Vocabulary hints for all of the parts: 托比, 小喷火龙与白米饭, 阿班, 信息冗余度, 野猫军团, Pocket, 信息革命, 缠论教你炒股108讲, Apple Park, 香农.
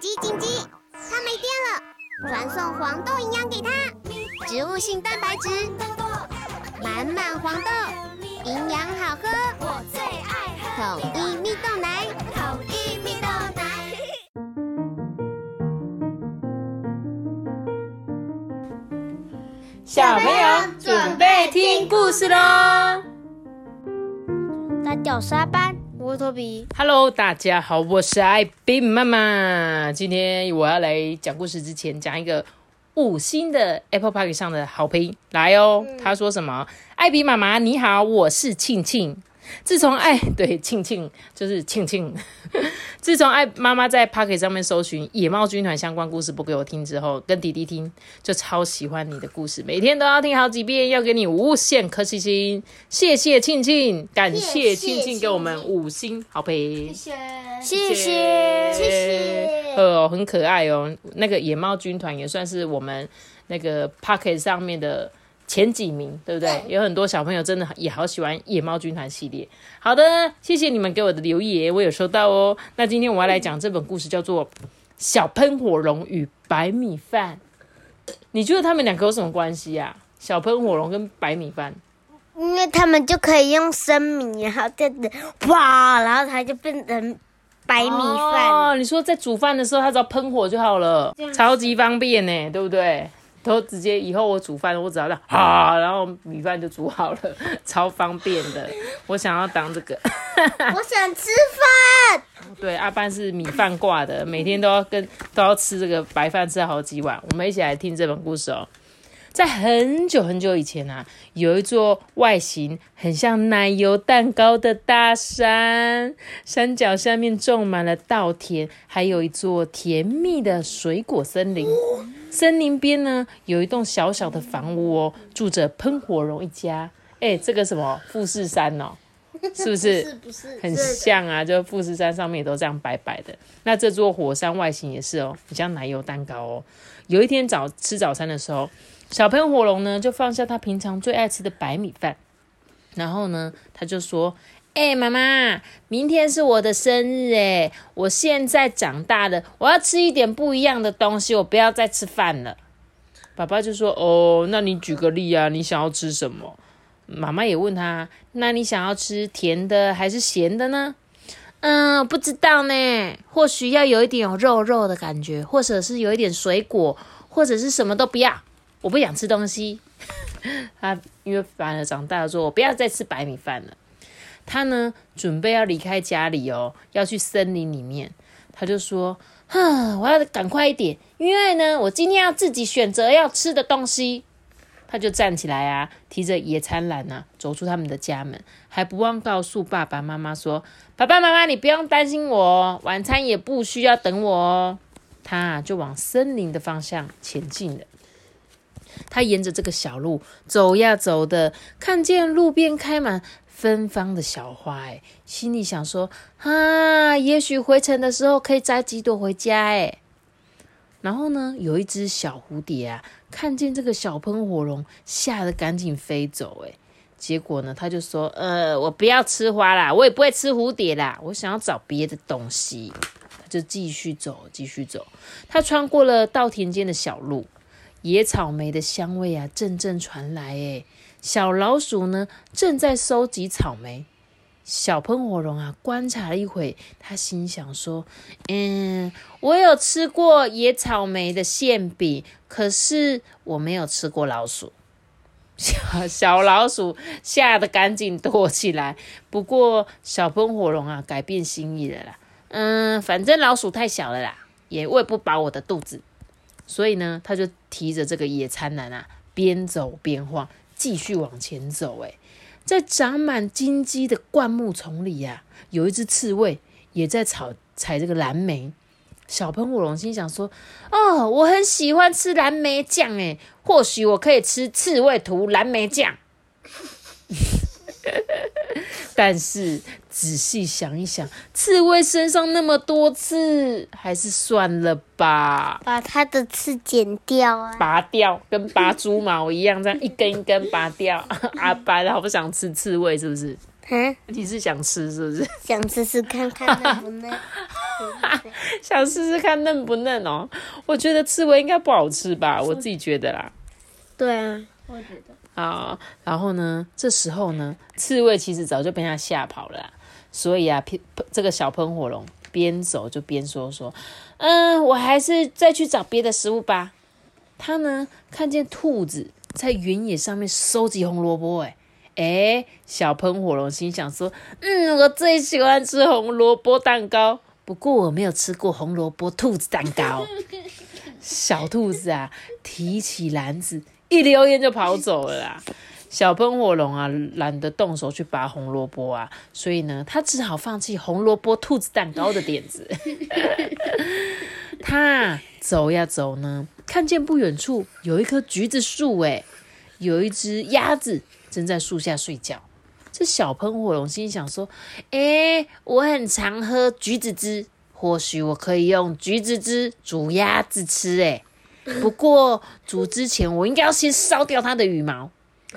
紧急！它没电了，传送黄豆营养给它，植物性蛋白质，满满黄豆，营养好喝，我最爱喝统一蜜豆奶，统一蜜豆奶。小朋友准备听故事咯。大屌沙班，我是托比。Hello， 大家好，我是艾宾妈妈。今天我要来讲故事之前，讲一个5星的 Apple Park 上的好评来哦。他说什么？艾宾妈妈你好，我是庆庆。自从艾妈妈在 Pocket 上面搜寻野猫军团相关故事播给我听之后，跟弟弟听就超喜欢你的故事，每天都要听好几遍，要给你无限颗星星。谢谢庆庆，感谢庆庆给我们5星好评，谢谢。很可爱哦。那个野猫军团也算是我们那个 Pocket 上面的前几名，对不对？有很多小朋友真的也好喜欢野猫军团系列。好的，谢谢你们给我的留言，我有收到哦。那今天我要来讲这本故事，叫做《小喷火龙与白米饭》。你觉得他们两个有什么关系啊？小喷火龙跟白米饭？因为他们就可以用生米，然后这样子，哇，然后它就变成白米饭。哦，你说在煮饭的时候，它只要喷火就好了，超级方便呢，对不对？都直接以后我煮饭，我只要这样啊，然后米饭就煮好了，超方便的。我想要当这个，我想吃饭。对，阿班是米饭挂的，每天都要吃这个白饭，吃好几碗。我们一起来听这本故事哦。在很久很久以前啊，有一座外形很像奶油蛋糕的大山，山脚下面种满了稻田，还有一座甜蜜的水果森林。森林边呢，有一栋小小的房屋哦，住着喷火龙一家。这个什么富士山哦，是不是？不是很像啊，就富士山上面也都这样白白的。那这座火山外形也是哦，很像奶油蛋糕哦。有一天吃早餐的时候，小喷火龙呢就放下他平常最爱吃的白米饭，然后呢他就说：妈妈，明天是我的生日耶！我现在长大了，我要吃一点不一样的东西，我不要再吃饭了。爸爸就说：哦，那你举个例啊，你想要吃什么？妈妈也问他：那你想要吃甜的还是咸的呢？不知道呢，或许要有一点有肉的感觉，或者是有一点水果，或者是什么都不要，我不想吃东西。他因为反而长大了，说我不要再吃白米饭了。他呢，准备要离开家里哦，要去森林里面。他就说：我要赶快一点，因为呢，我今天要自己选择要吃的东西。他就站起来啊，提着野餐篮啊，走出他们的家门，还不忘告诉爸爸妈妈说：爸爸妈妈，你不用担心我哦，晚餐也不需要等我哦。他啊，就往森林的方向前进了。他沿着这个小路走呀走的，看见路边开满芬芳的小花，心里想说：也许回程的时候可以摘几朵回家。然后呢，有一只小蝴蝶啊，看见这个小喷火龙，吓得赶紧飞走。结果呢，他就说：我不要吃花啦，我也不会吃蝴蝶啦，我想要找别的东西。他就继续走。他穿过了稻田间的小路，野草莓的香味啊，阵阵传来。小老鼠呢，正在收集草莓。小喷火龙啊，观察了一会，他心想说：我有吃过野草莓的馅饼，可是我没有吃过老鼠。小老鼠吓得赶紧躲起来。不过小喷火龙啊，改变心意了啦。反正老鼠太小了啦，也喂不饱我的肚子。所以呢，他就提着这个野餐篮啊，边走边晃，继续往前走。在长满荆棘的灌木丛里啊，有一只刺猬也在采这个蓝莓。小喷火龙心想说：我很喜欢吃蓝莓酱，或许我可以吃刺猬涂蓝莓酱。但是仔细想一想，刺猬身上那么多刺，还是算了吧，把它的刺剪掉啊，拔掉，跟拔猪毛一样，这样一根一根拔掉。阿班好不想吃刺猬，是不是？你是想吃是不是？想吃吃看看嫩不嫩？想吃吃看嫩不嫩哦？我觉得刺蝟应该不好吃吧，我自己觉得啦。对啊，我觉得。啊，然后呢？这时候呢，刺蝟其实早就被他吓跑了啦，所以啊，这个小喷火龙边走就边说：“我还是再去找别的食物吧。”他呢，看见兔子在原野上面收集红萝卜，小喷火龙心想说：“我最喜欢吃红萝卜蛋糕，不过我没有吃过红萝卜兔子蛋糕。”小兔子啊，提起篮子。一溜烟就跑走了啦！小喷火龙啊，懒得动手去拔红萝卜啊，所以呢，他只好放弃红萝卜兔子蛋糕的点子。他走呀走呢，看见不远处有一棵橘子树，有一只鸭子正在树下睡觉。这小喷火龙心想说：“我很常喝橘子汁，或许我可以用橘子汁煮鸭子吃。”不过煮之前我应该要先烧掉它的羽毛。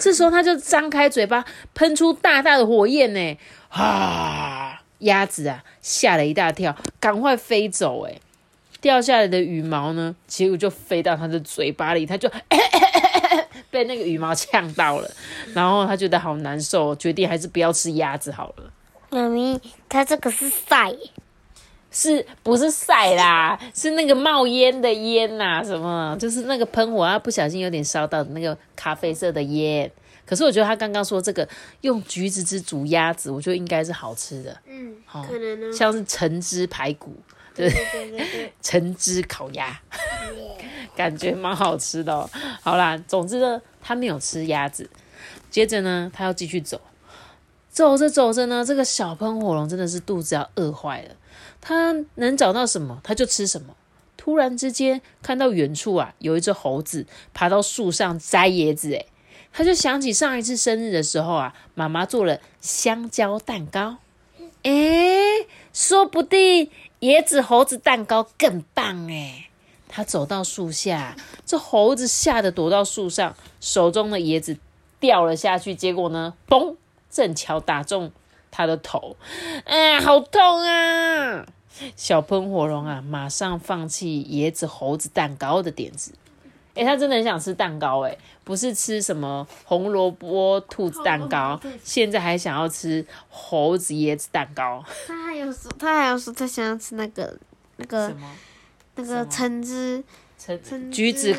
这时候它就张开嘴巴喷出大大的火焰呢，鸭子啊吓了一大跳，赶快飞走。掉下来的羽毛呢，结果就飞到它的嘴巴里，它就被那个羽毛呛到了，然后它觉得好难受，决定还是不要吃鸭子好了。妈咪，它这个是晒。是不是晒啦？是那个冒烟的烟啊，什么就是那个喷火啊，不小心有点烧到那个咖啡色的烟。可是我觉得他刚刚说这个用橘子汁煮鸭子，我觉得应该是好吃的。可能哦，像是橙汁排骨，对，橙汁烤鸭，感觉蛮好吃的哦。好啦，总之呢，他没有吃鸭子。接着呢，他要继续走。走着走着呢，这个小喷火龙真的是肚子要饿坏了，他能找到什么他就吃什么。突然之间看到远处啊有一只猴子爬到树上摘椰子，他就想起上一次生日的时候啊，妈妈做了香蕉蛋糕，说不定椰子猴子蛋糕更棒。他走到树下，这猴子吓得躲到树上，手中的椰子掉了下去，结果呢，嘣！正巧打中他的头，好痛啊！小喷火龙啊，马上放弃椰子猴子蛋糕的点子。他真的很想吃蛋糕，不是吃什么红萝卜兔子蛋糕，现在还想要吃猴子椰子蛋糕。他还有说他想要吃那个什么那个橙汁橘子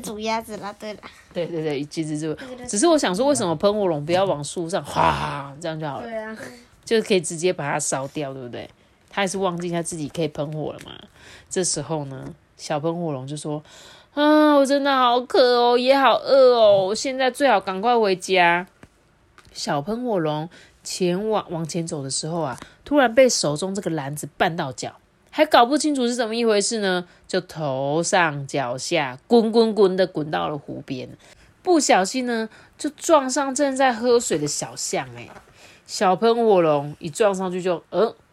煮鸭子啦，对啦，对，橘子煮。只是我想说，为什么喷火龙不要往树上哗这样就好了？对啊，就可以直接把它烧掉，对不对？他还是忘记他自己可以喷火了嘛。这时候呢，小喷火龙就说：“我真的好渴哦，也好饿哦，我现在最好赶快回家。”小喷火龙往前走的时候啊，突然被手中这个篮子绊到脚。还搞不清楚是怎么一回事呢，就头上脚下滚滚滚的滚到了湖边，不小心呢就撞上正在喝水的小象。小喷火龙一撞上去就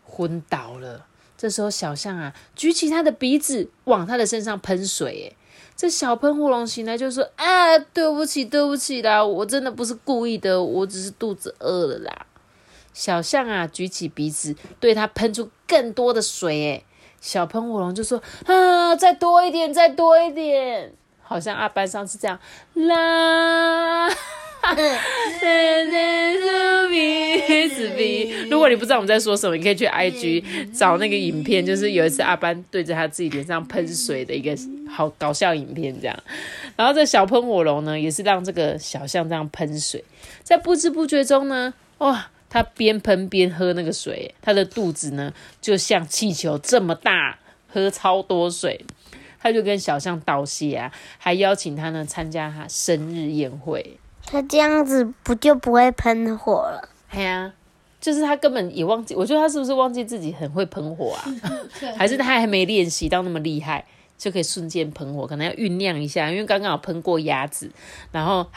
昏倒了。这时候小象啊举起他的鼻子往他的身上喷水。这小喷火龙醒来就说：“对不起啦，我真的不是故意的，我只是肚子饿了啦。”小象啊举起鼻子对他喷出更多的水。小喷火龙就说：“再多一点。”好像阿班上次这样啦。如果你不知道我们在说什么，你可以去 IG 找那个影片，就是有一次阿班对着他自己脸上喷水的一个好搞笑影片这样。然后这小喷火龙呢也是让这个小象这样喷水，在不知不觉中呢，他边喷边喝那个水，他的肚子呢就像气球这么大，喝超多水。他就跟小象道谢啊，还邀请他呢参加他生日宴会。他这样子不就不会喷火了？哎呀，就是他根本也忘记，我觉得他是不是忘记自己很会喷火啊？还是他还没练习到那么厉害？就可以瞬间喷火，可能要酝酿一下，因为刚刚有喷过鸭子，然后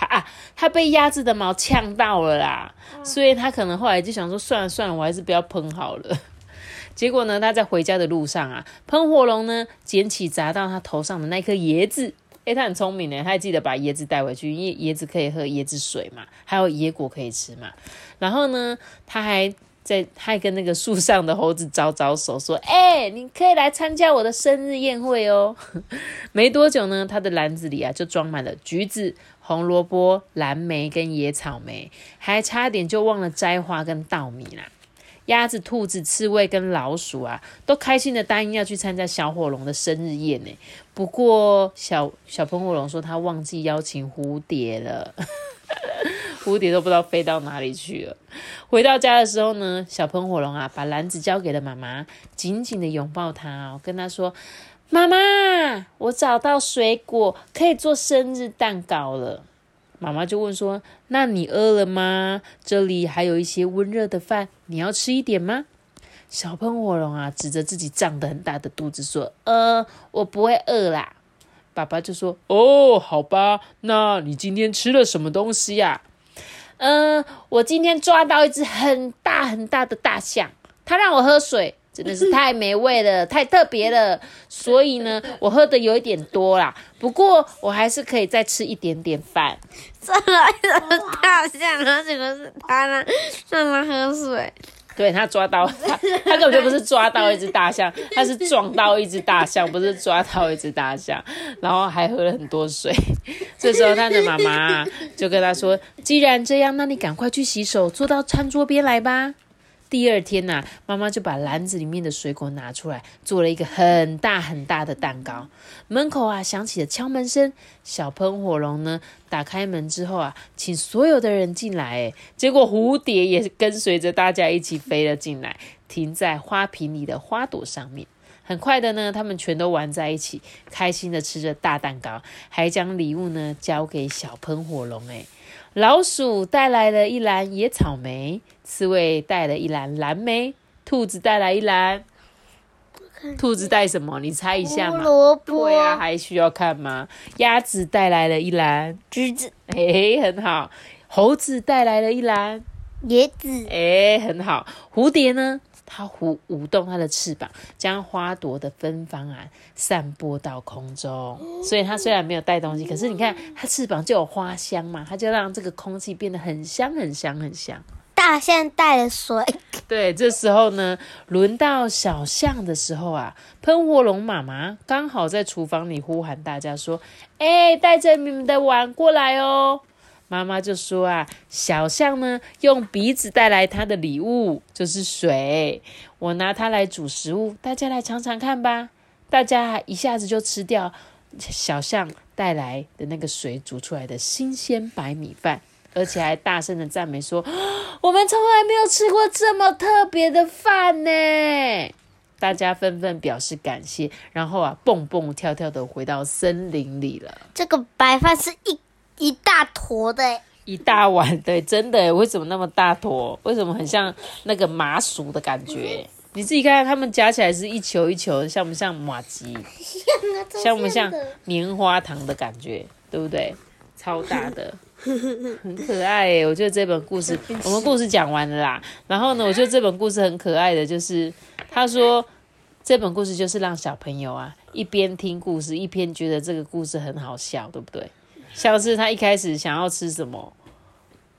他被鸭子的毛呛到了啦，所以他可能后来就想说算了，我还是不要喷好了。结果呢，他在回家的路上啊，喷火龙呢捡起砸到他头上的那颗椰子，欸，他很聪明耶，他还记得把椰子带回去，因为椰子可以喝椰子水嘛，还有椰果可以吃嘛。然后呢，他还跟那个树上的猴子招招手说，欸，你可以来参加我的生日宴会哦。没多久呢，他的篮子里啊就装满了橘子、红萝卜、蓝莓跟野草莓，还差点就忘了摘花跟稻米啦。鸭子、兔子、刺猬跟老鼠啊都开心的答应要去参加小火龙的生日宴呢。不过小喷火龙说他忘记邀请蝴蝶了。蝴蝶都不知道飞到哪里去了。回到家的时候呢，小喷火龙啊把篮子交给了妈妈，紧紧的拥抱她哦，跟她说，妈妈，我找到水果可以做生日蛋糕了。妈妈就问说，那你饿了吗？这里还有一些温热的饭，你要吃一点吗？小喷火龙啊指着自己胀得很大的肚子说，我不会饿啦。爸爸就说，哦，好吧，那你今天吃了什么东西呀？我今天抓到一只很大很大的大象，它让我喝水，真的是太美味了，太特别了，所以呢，我喝的有一点多啦，不过我还是可以再吃一点点饭。抓到一只大象，而且是它让它喝水。对，他抓到他根本就不是抓到一只大象，他是撞到一只大象，不是抓到一只大象，然后还喝了很多水。这时候他的妈妈就跟他说，既然这样，那你赶快去洗手，坐到餐桌边来吧。第二天啊，妈妈就把篮子里面的水果拿出来，做了一个很大很大的蛋糕。门口啊响起了敲门声，小喷火龙呢打开门之后啊，请所有的人进来耶。结果蝴蝶也跟随着大家一起飞了进来，停在花瓶里的花朵上面。很快的呢，他们全都玩在一起，开心的吃着大蛋糕，还将礼物呢交给小喷火龙耶。老鼠带来了一篮野草莓，刺猬带了一篮蓝莓，兔子带来一篮，兔子带什么？你猜一下嘛。胡萝卜。对啊，还需要看吗？鸭子带来了一篮橘子，欸，很好。猴子带来了一篮椰子，欸，很好。蝴蝶呢？它舞动它的翅膀，将花朵的芬芳啊散播到空中。所以它虽然没有带东西，可是你看它翅膀就有花香嘛，它就让这个空气变得很香很香很香。大象带了水。对，这时候呢，轮到小象的时候啊，喷火龙妈妈刚好在厨房里呼喊大家说，欸，带着你们的碗过来哦。妈妈就说啊，小象呢用鼻子带来它的礼物，就是水，我拿它来煮食物，大家来尝尝看吧。大家一下子就吃掉小象带来的那个水煮出来的新鲜白米饭，而且还大声的赞美说，我们从来没有吃过这么特别的饭呢。大家纷纷表示感谢，然后啊蹦蹦跳跳的回到森林里了。这个白饭是一大坨的耶，一大碗，对，真的耶，为什么那么大坨？为什么很像那个麻薯的感觉？你自己看看，他们夹起来是一球一球，像不像麻糬？像不像棉花糖的感觉？对不对？超大的，很可爱耶！我觉得这本故事，我们故事讲完了啦。然后呢，我觉得这本故事很可爱的，就是他说这本故事就是让小朋友啊一边听故事，一边觉得这个故事很好笑，对不对？像是他一开始想要吃什么，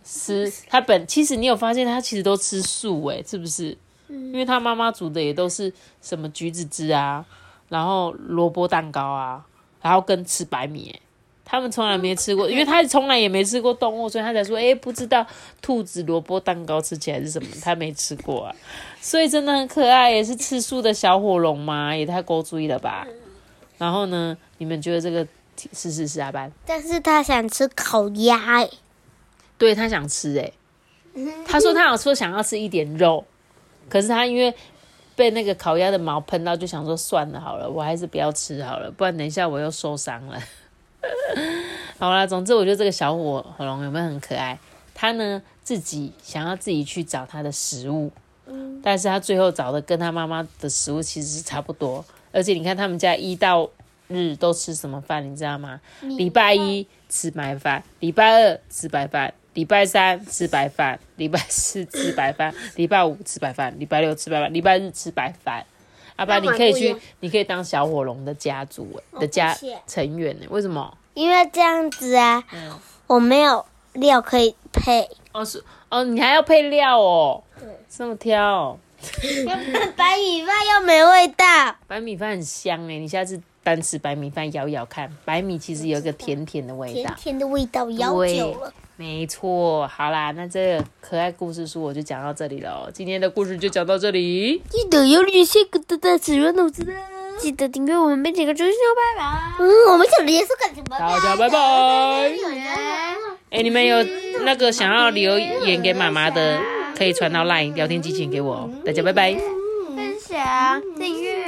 吃他其实你有发现他其实都吃素耶，是不是？因为他妈妈煮的也都是什么橘子汁啊，然后萝卜蛋糕啊，然后跟吃白米耶，他们从来没吃过，因为他从来也没吃过动物，所以他才说，欸，不知道兔子萝卜蛋糕吃起来是什么，他没吃过啊，所以真的很可爱耶。是吃素的小火龙吗？也太够注意了吧。然后呢，你们觉得这个是阿班，但是他想吃烤鸭耶。对，他想吃耶，他说他有说想要吃一点肉，可是他因为被那个烤鸭的毛喷到，就想说算了好了，我还是不要吃好了，不然等一下我又受伤了。好啦，总之我觉得这个小火龙有没有很可爱？他呢自己想要自己去找他的食物，但是他最后找的跟他妈妈的食物其实是差不多，而且你看他们家一到日都吃什么饭你知道吗？礼拜一吃白饭，礼拜二吃白饭，礼拜三吃白饭，礼拜四吃白饭，礼拜五吃白饭，礼拜六吃白饭，礼拜日吃白饭。要不然你可以去，你可以当小火龙的家族的家成员呢？为什么？因为这样子啊，我没有料可以配。哦，是哦，你还要配料哦？对，这么挑哦。白米饭又没味道，白米饭很香哎，你下次单吃白米饭咬咬看，白米其实有一个甜甜的味道，甜甜的味道咬久了。没错，好啦，那这个可爱故事书我就讲到这里了，今天的故事就讲到这里，记得要留下个大大喜欢，我知道，记得订阅我们，每个周星拜拜。我们想结束干什么？大家拜拜。哎，你们有那个想要留言给妈妈的？可以传到 LINE 聊天机器人给我，大家拜拜。分享订阅。